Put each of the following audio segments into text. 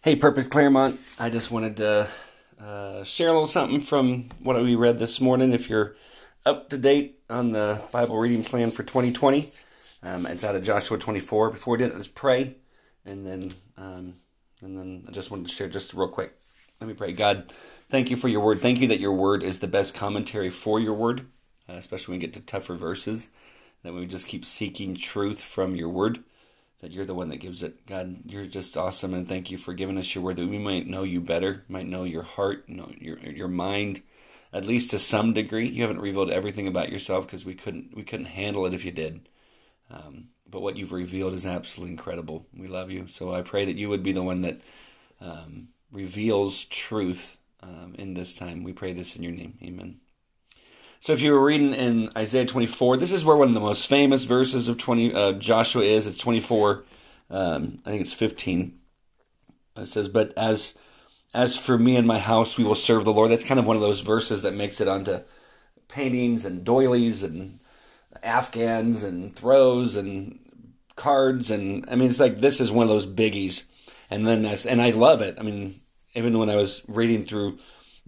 Hey, Purpose Claremont, I just wanted to share a little something from what we read this morning. If you're up to date on the Bible reading plan for 2020, it's out of Joshua 24. Before we did it, let's pray, and then I just wanted to share just real quick. Let me pray. God, thank you for your word. Thank you that your word is the best commentary for your word, especially when we get to tougher verses, that we just keep seeking truth from your word. That you're the one that gives it. God, you're just awesome, and thank you for giving us your word that we might know you better, might know your heart, know your mind, at least to some degree. You haven't revealed everything about yourself because we couldn't handle it if you did. But what you've revealed is absolutely incredible. We love you, so I pray that you would be the one that reveals truth in this time. We pray this in your name. Amen. So if you were reading in Isaiah 24, this is where one of the most famous verses of Joshua is. It's 24, I think it's 15. It says, but as for me and my house, we will serve the Lord. That's kind of one of those verses that makes it onto paintings and doilies and Afghans and throws and cards. And I mean, it's like this is one of those biggies. And then and I love it. I mean, even when I was reading through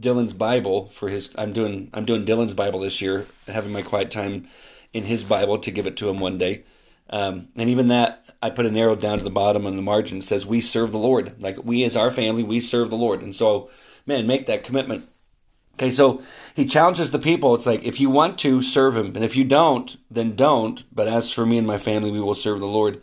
Dylan's Bible for his, I'm doing Dylan's Bible this year, having my quiet time in his Bible to give it to him one day. And even that, I put an arrow down to the bottom on the margin. It says, we serve the Lord. Like we as our family, we serve the Lord. And so, man, make that commitment. Okay, so he challenges the people. It's like, if you want to, serve him. And if you don't, then don't. But as for me and my family, we will serve the Lord.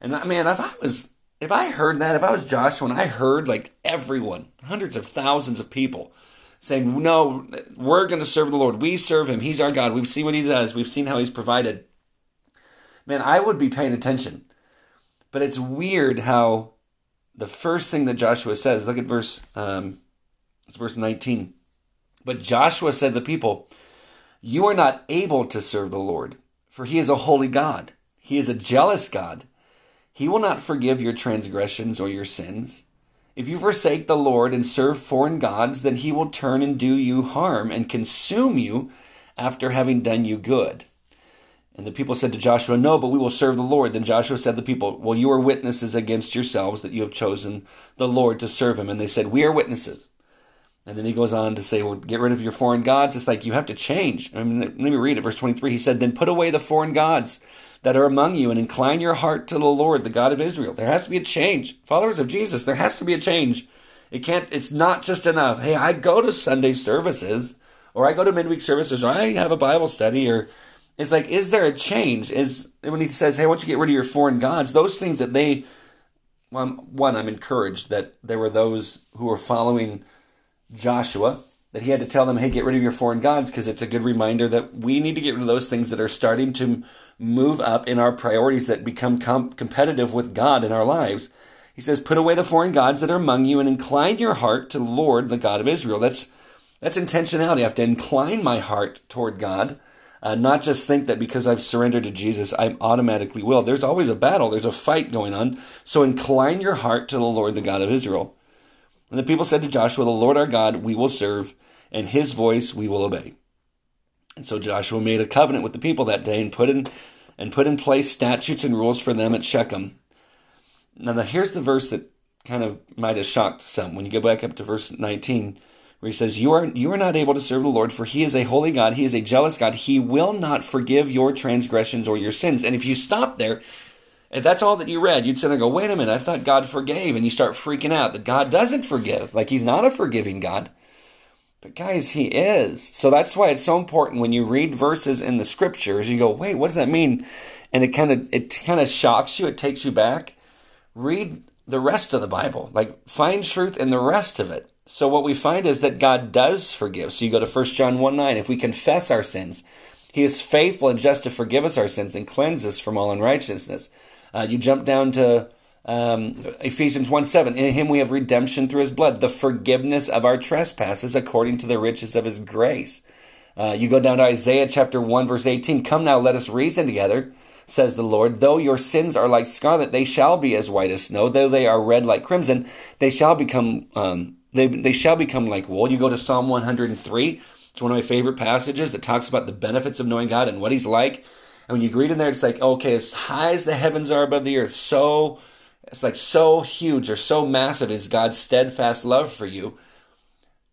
And man, if I was Joshua and I heard like everyone, hundreds of thousands of people saying, no, we're going to serve the Lord. We serve him. He's our God. We've seen what he does. We've seen how he's provided. Man, I would be paying attention. But it's weird how the first thing that Joshua says, look at verse 19. But Joshua said to the people, you are not able to serve the Lord, for he is a holy God. He is a jealous God. He will not forgive your transgressions or your sins. If you forsake the Lord and serve foreign gods, then he will turn and do you harm and consume you after having done you good. And the people said to Joshua, no, but we will serve the Lord. Then Joshua said to the people, well, you are witnesses against yourselves that you have chosen the Lord to serve him. And they said, we are witnesses. And then he goes on to say, well, get rid of your foreign gods. It's like you have to change. I mean, let me read it. Verse 23, he said, then put away the foreign gods that are among you and incline your heart to the Lord, the God of Israel. There has to be a change. Followers of Jesus, there has to be a change. It's not just enough. Hey, I go to Sunday services or I go to midweek services or I have a Bible study or it's like, is there a change? When he says, hey, why don't you get rid of your foreign gods? Those things that I'm encouraged that there were those who were following Joshua, that he had to tell them, hey, get rid of your foreign gods, because it's a good reminder that we need to get rid of those things that are starting to move up in our priorities that become competitive with God in our lives. He says, put away the foreign gods that are among you and incline your heart to the Lord, the God of Israel. That's intentionality. I have to incline my heart toward God, not just think that because I've surrendered to Jesus, I automatically will. There's always a battle. There's a fight going on. So incline your heart to the Lord, the God of Israel. And the people said to Joshua, the Lord our God, we will serve, and his voice we will obey. And so Joshua made a covenant with the people that day and put in place statutes and rules for them at Shechem. Now, here's the verse that kind of might have shocked some. When you go back up to verse 19, where he says, you are not able to serve the Lord, for he is a holy God. He is a jealous God. He will not forgive your transgressions or your sins. And if you stop there, if that's all that you read, you'd sit there and go, wait a minute, I thought God forgave. And you start freaking out that God doesn't forgive. Like he's not a forgiving God. But guys, he is. So that's why it's so important when you read verses in the scriptures, you go, wait, what does that mean? And it kind of shocks you. It takes you back. Read the rest of the Bible, like find truth in the rest of it. So what we find is that God does forgive. So you go to 1 John 1:9, if we confess our sins, he is faithful and just to forgive us our sins and cleanse us from all unrighteousness. You jump down to Ephesians 1:7, in him we have redemption through his blood, the forgiveness of our trespasses according to the riches of his grace. You go down to Isaiah chapter 1, verse 18. Come now, let us reason together, says the Lord. Though your sins are like scarlet, they shall be as white as snow. Though they are red like crimson, they shall become like wool. You go to Psalm 103. It's one of my favorite passages that talks about the benefits of knowing God and what he's like. And when you read in there, it's like, okay, as high as the heavens are above the earth, so it's like so huge or so massive is God's steadfast love for you.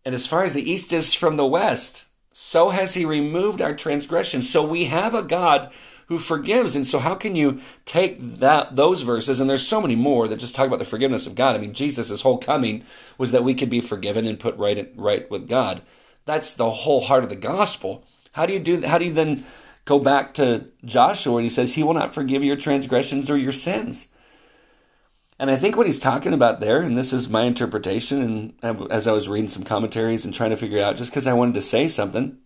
And as far as the east is from the west, so has he removed our transgressions. So we have a God who forgives. And so how can you take those verses, and there's so many more that just talk about the forgiveness of God. I mean, Jesus' whole coming was that we could be forgiven and put right with God. That's the whole heart of the gospel. How do you then go back to Joshua and he says, he will not forgive your transgressions or your sins? And I think what he's talking about there, and this is my interpretation, and as I was reading some commentaries and trying to figure out, just because I wanted to say something,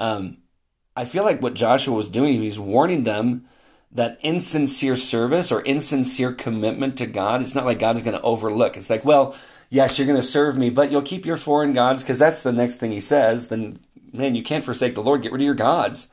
I feel like what Joshua was doing, he's warning them that insincere service or insincere commitment to God, it's not like God is going to overlook. It's like, well, yes, you're going to serve me, but you'll keep your foreign gods, because that's the next thing he says. Then, man, you can't forsake the Lord. Get rid of your gods.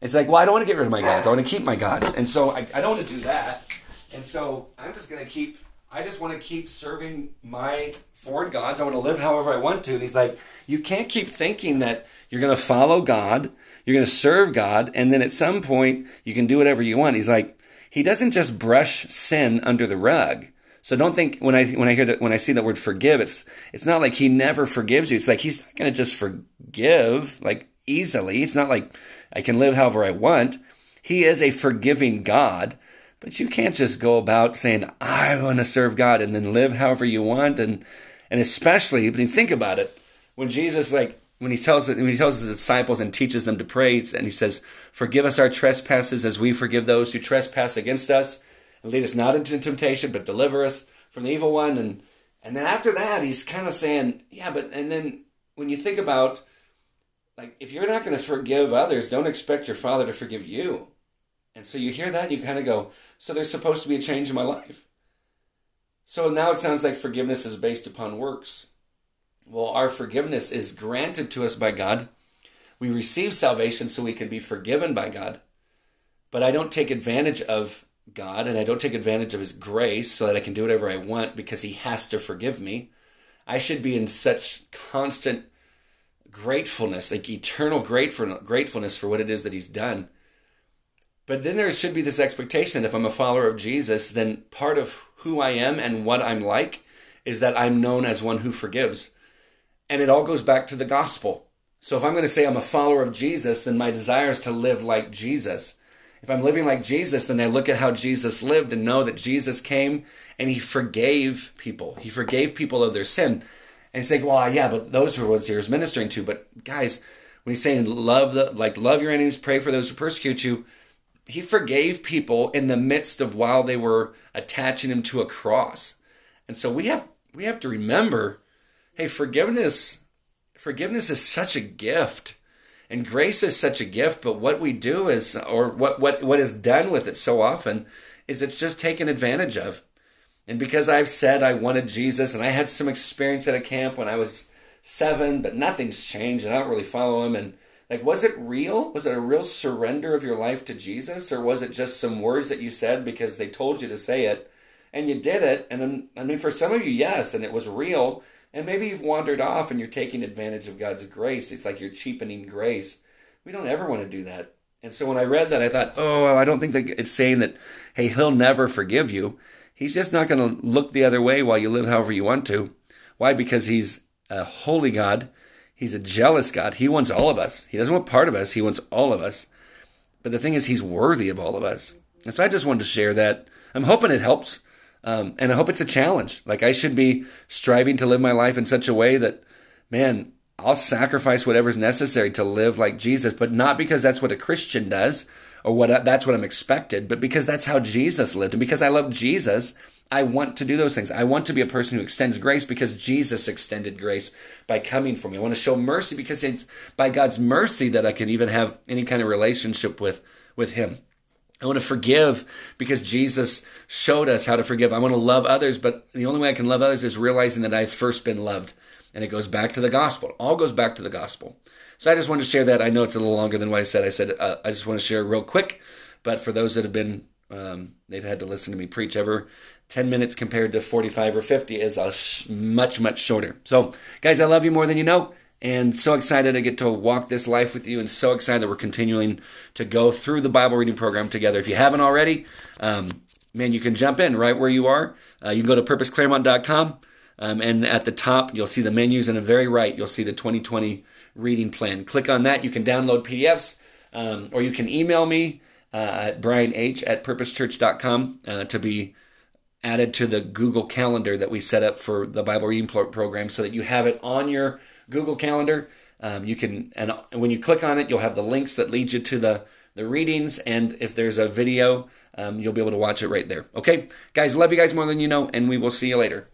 It's like, well, I don't want to get rid of my gods. I want to keep my gods. And so I don't want to do that. And so I'm just going to keep serving my foreign gods. I want to live however I want to. And he's like, you can't keep thinking that you're going to follow God, you're going to serve God, and then at some point you can do whatever you want. He's like, he doesn't just brush sin under the rug. So don't think when I hear that, when I see that word forgive, it's not like he never forgives you. It's like he's not going to just forgive like easily. It's not like I can live however I want. He is a forgiving God, but you can't just go about saying I want to serve God and then live however you want. And especially, I mean, think about it, when Jesus when he tells the disciples and teaches them to pray, and he says, forgive us our trespasses as we forgive those who trespass against us. And lead us not into temptation, but deliver us from the evil one. And then after that, he's kind of saying, yeah, but, and then when you think about, like, if you're not going to forgive others, don't expect your Father to forgive you. And so you hear that, and you kind of go, so there's supposed to be a change in my life. So now it sounds like forgiveness is based upon works. Well, our forgiveness is granted to us by God. We receive salvation so we can be forgiven by God. But I don't take advantage of God, and I don't take advantage of his grace so that I can do whatever I want because he has to forgive me. I should be in such constant gratefulness, like eternal gratefulness for what it is that he's done. But then there should be this expectation that if I'm a follower of Jesus, then part of who I am and what I'm like is that I'm known as one who forgives. And it all goes back to the gospel. So if I'm going to say I'm a follower of Jesus, then my desire is to live like Jesus. If I'm living like Jesus, then I look at how Jesus lived and know that Jesus came and he forgave people. He forgave people of their sin. And say, well, yeah, but those are what he was ministering to. But guys, when he's saying love your enemies, pray for those who persecute you, he forgave people in the midst of while they were attaching him to a cross. And so we have to remember, hey, forgiveness is such a gift, and grace is such a gift, but what we do is, or what is done with it so often, is it's just taken advantage of. And because I've said I wanted Jesus, and I had some experience at a camp when I was 7, but nothing's changed, and I don't really follow him, and like, was it real? Was it a real surrender of your life to Jesus, or was it just some words that you said because they told you to say it, and you did it, and I mean, for some of you, yes, and it was real. And maybe you've wandered off and you're taking advantage of God's grace. It's like you're cheapening grace. We don't ever want to do that. And so when I read that, I thought, oh, I don't think that it's saying that, hey, he'll never forgive you. He's just not going to look the other way while you live however you want to. Why? Because he's a holy God. He's a jealous God. He wants all of us. He doesn't want part of us. He wants all of us. But the thing is, he's worthy of all of us. And so I just wanted to share that. I'm hoping it helps. And I hope it's a challenge. Like, I should be striving to live my life in such a way that, man, I'll sacrifice whatever's necessary to live like Jesus, but not because that's what a Christian does or that's what I'm expected, but because that's how Jesus lived. And because I love Jesus, I want to do those things. I want to be a person who extends grace because Jesus extended grace by coming for me. I want to show mercy because it's by God's mercy that I can even have any kind of relationship with him. I want to forgive because Jesus showed us how to forgive. I want to love others, but the only way I can love others is realizing that I've first been loved. And it goes back to the gospel. It all goes back to the gospel. So I just wanted to share that. I know it's a little longer than what I said. I just want to share real quick. But for those that have been, they've had to listen to me preach ever, 10 minutes compared to 45 or 50 is a much shorter. So guys, I love you more than you know. And so excited I get to walk this life with you, and so excited that we're continuing to go through the Bible reading program together. If you haven't already, man, you can jump in right where you are. You can go to purposeclaremont.com, and at the top, you'll see the menus, and on the very right, you'll see the 2020 reading plan. Click on that. You can download PDFs, or you can email me at brianh@purposechurch.com to be added to the Google Calendar that we set up for the Bible reading program so that you have it on your Google Calendar. You can, and when you click on it, you'll have the links that lead you to the readings. And if there's a video, you'll be able to watch it right there. Okay, guys, love you guys more than you know, and we will see you later.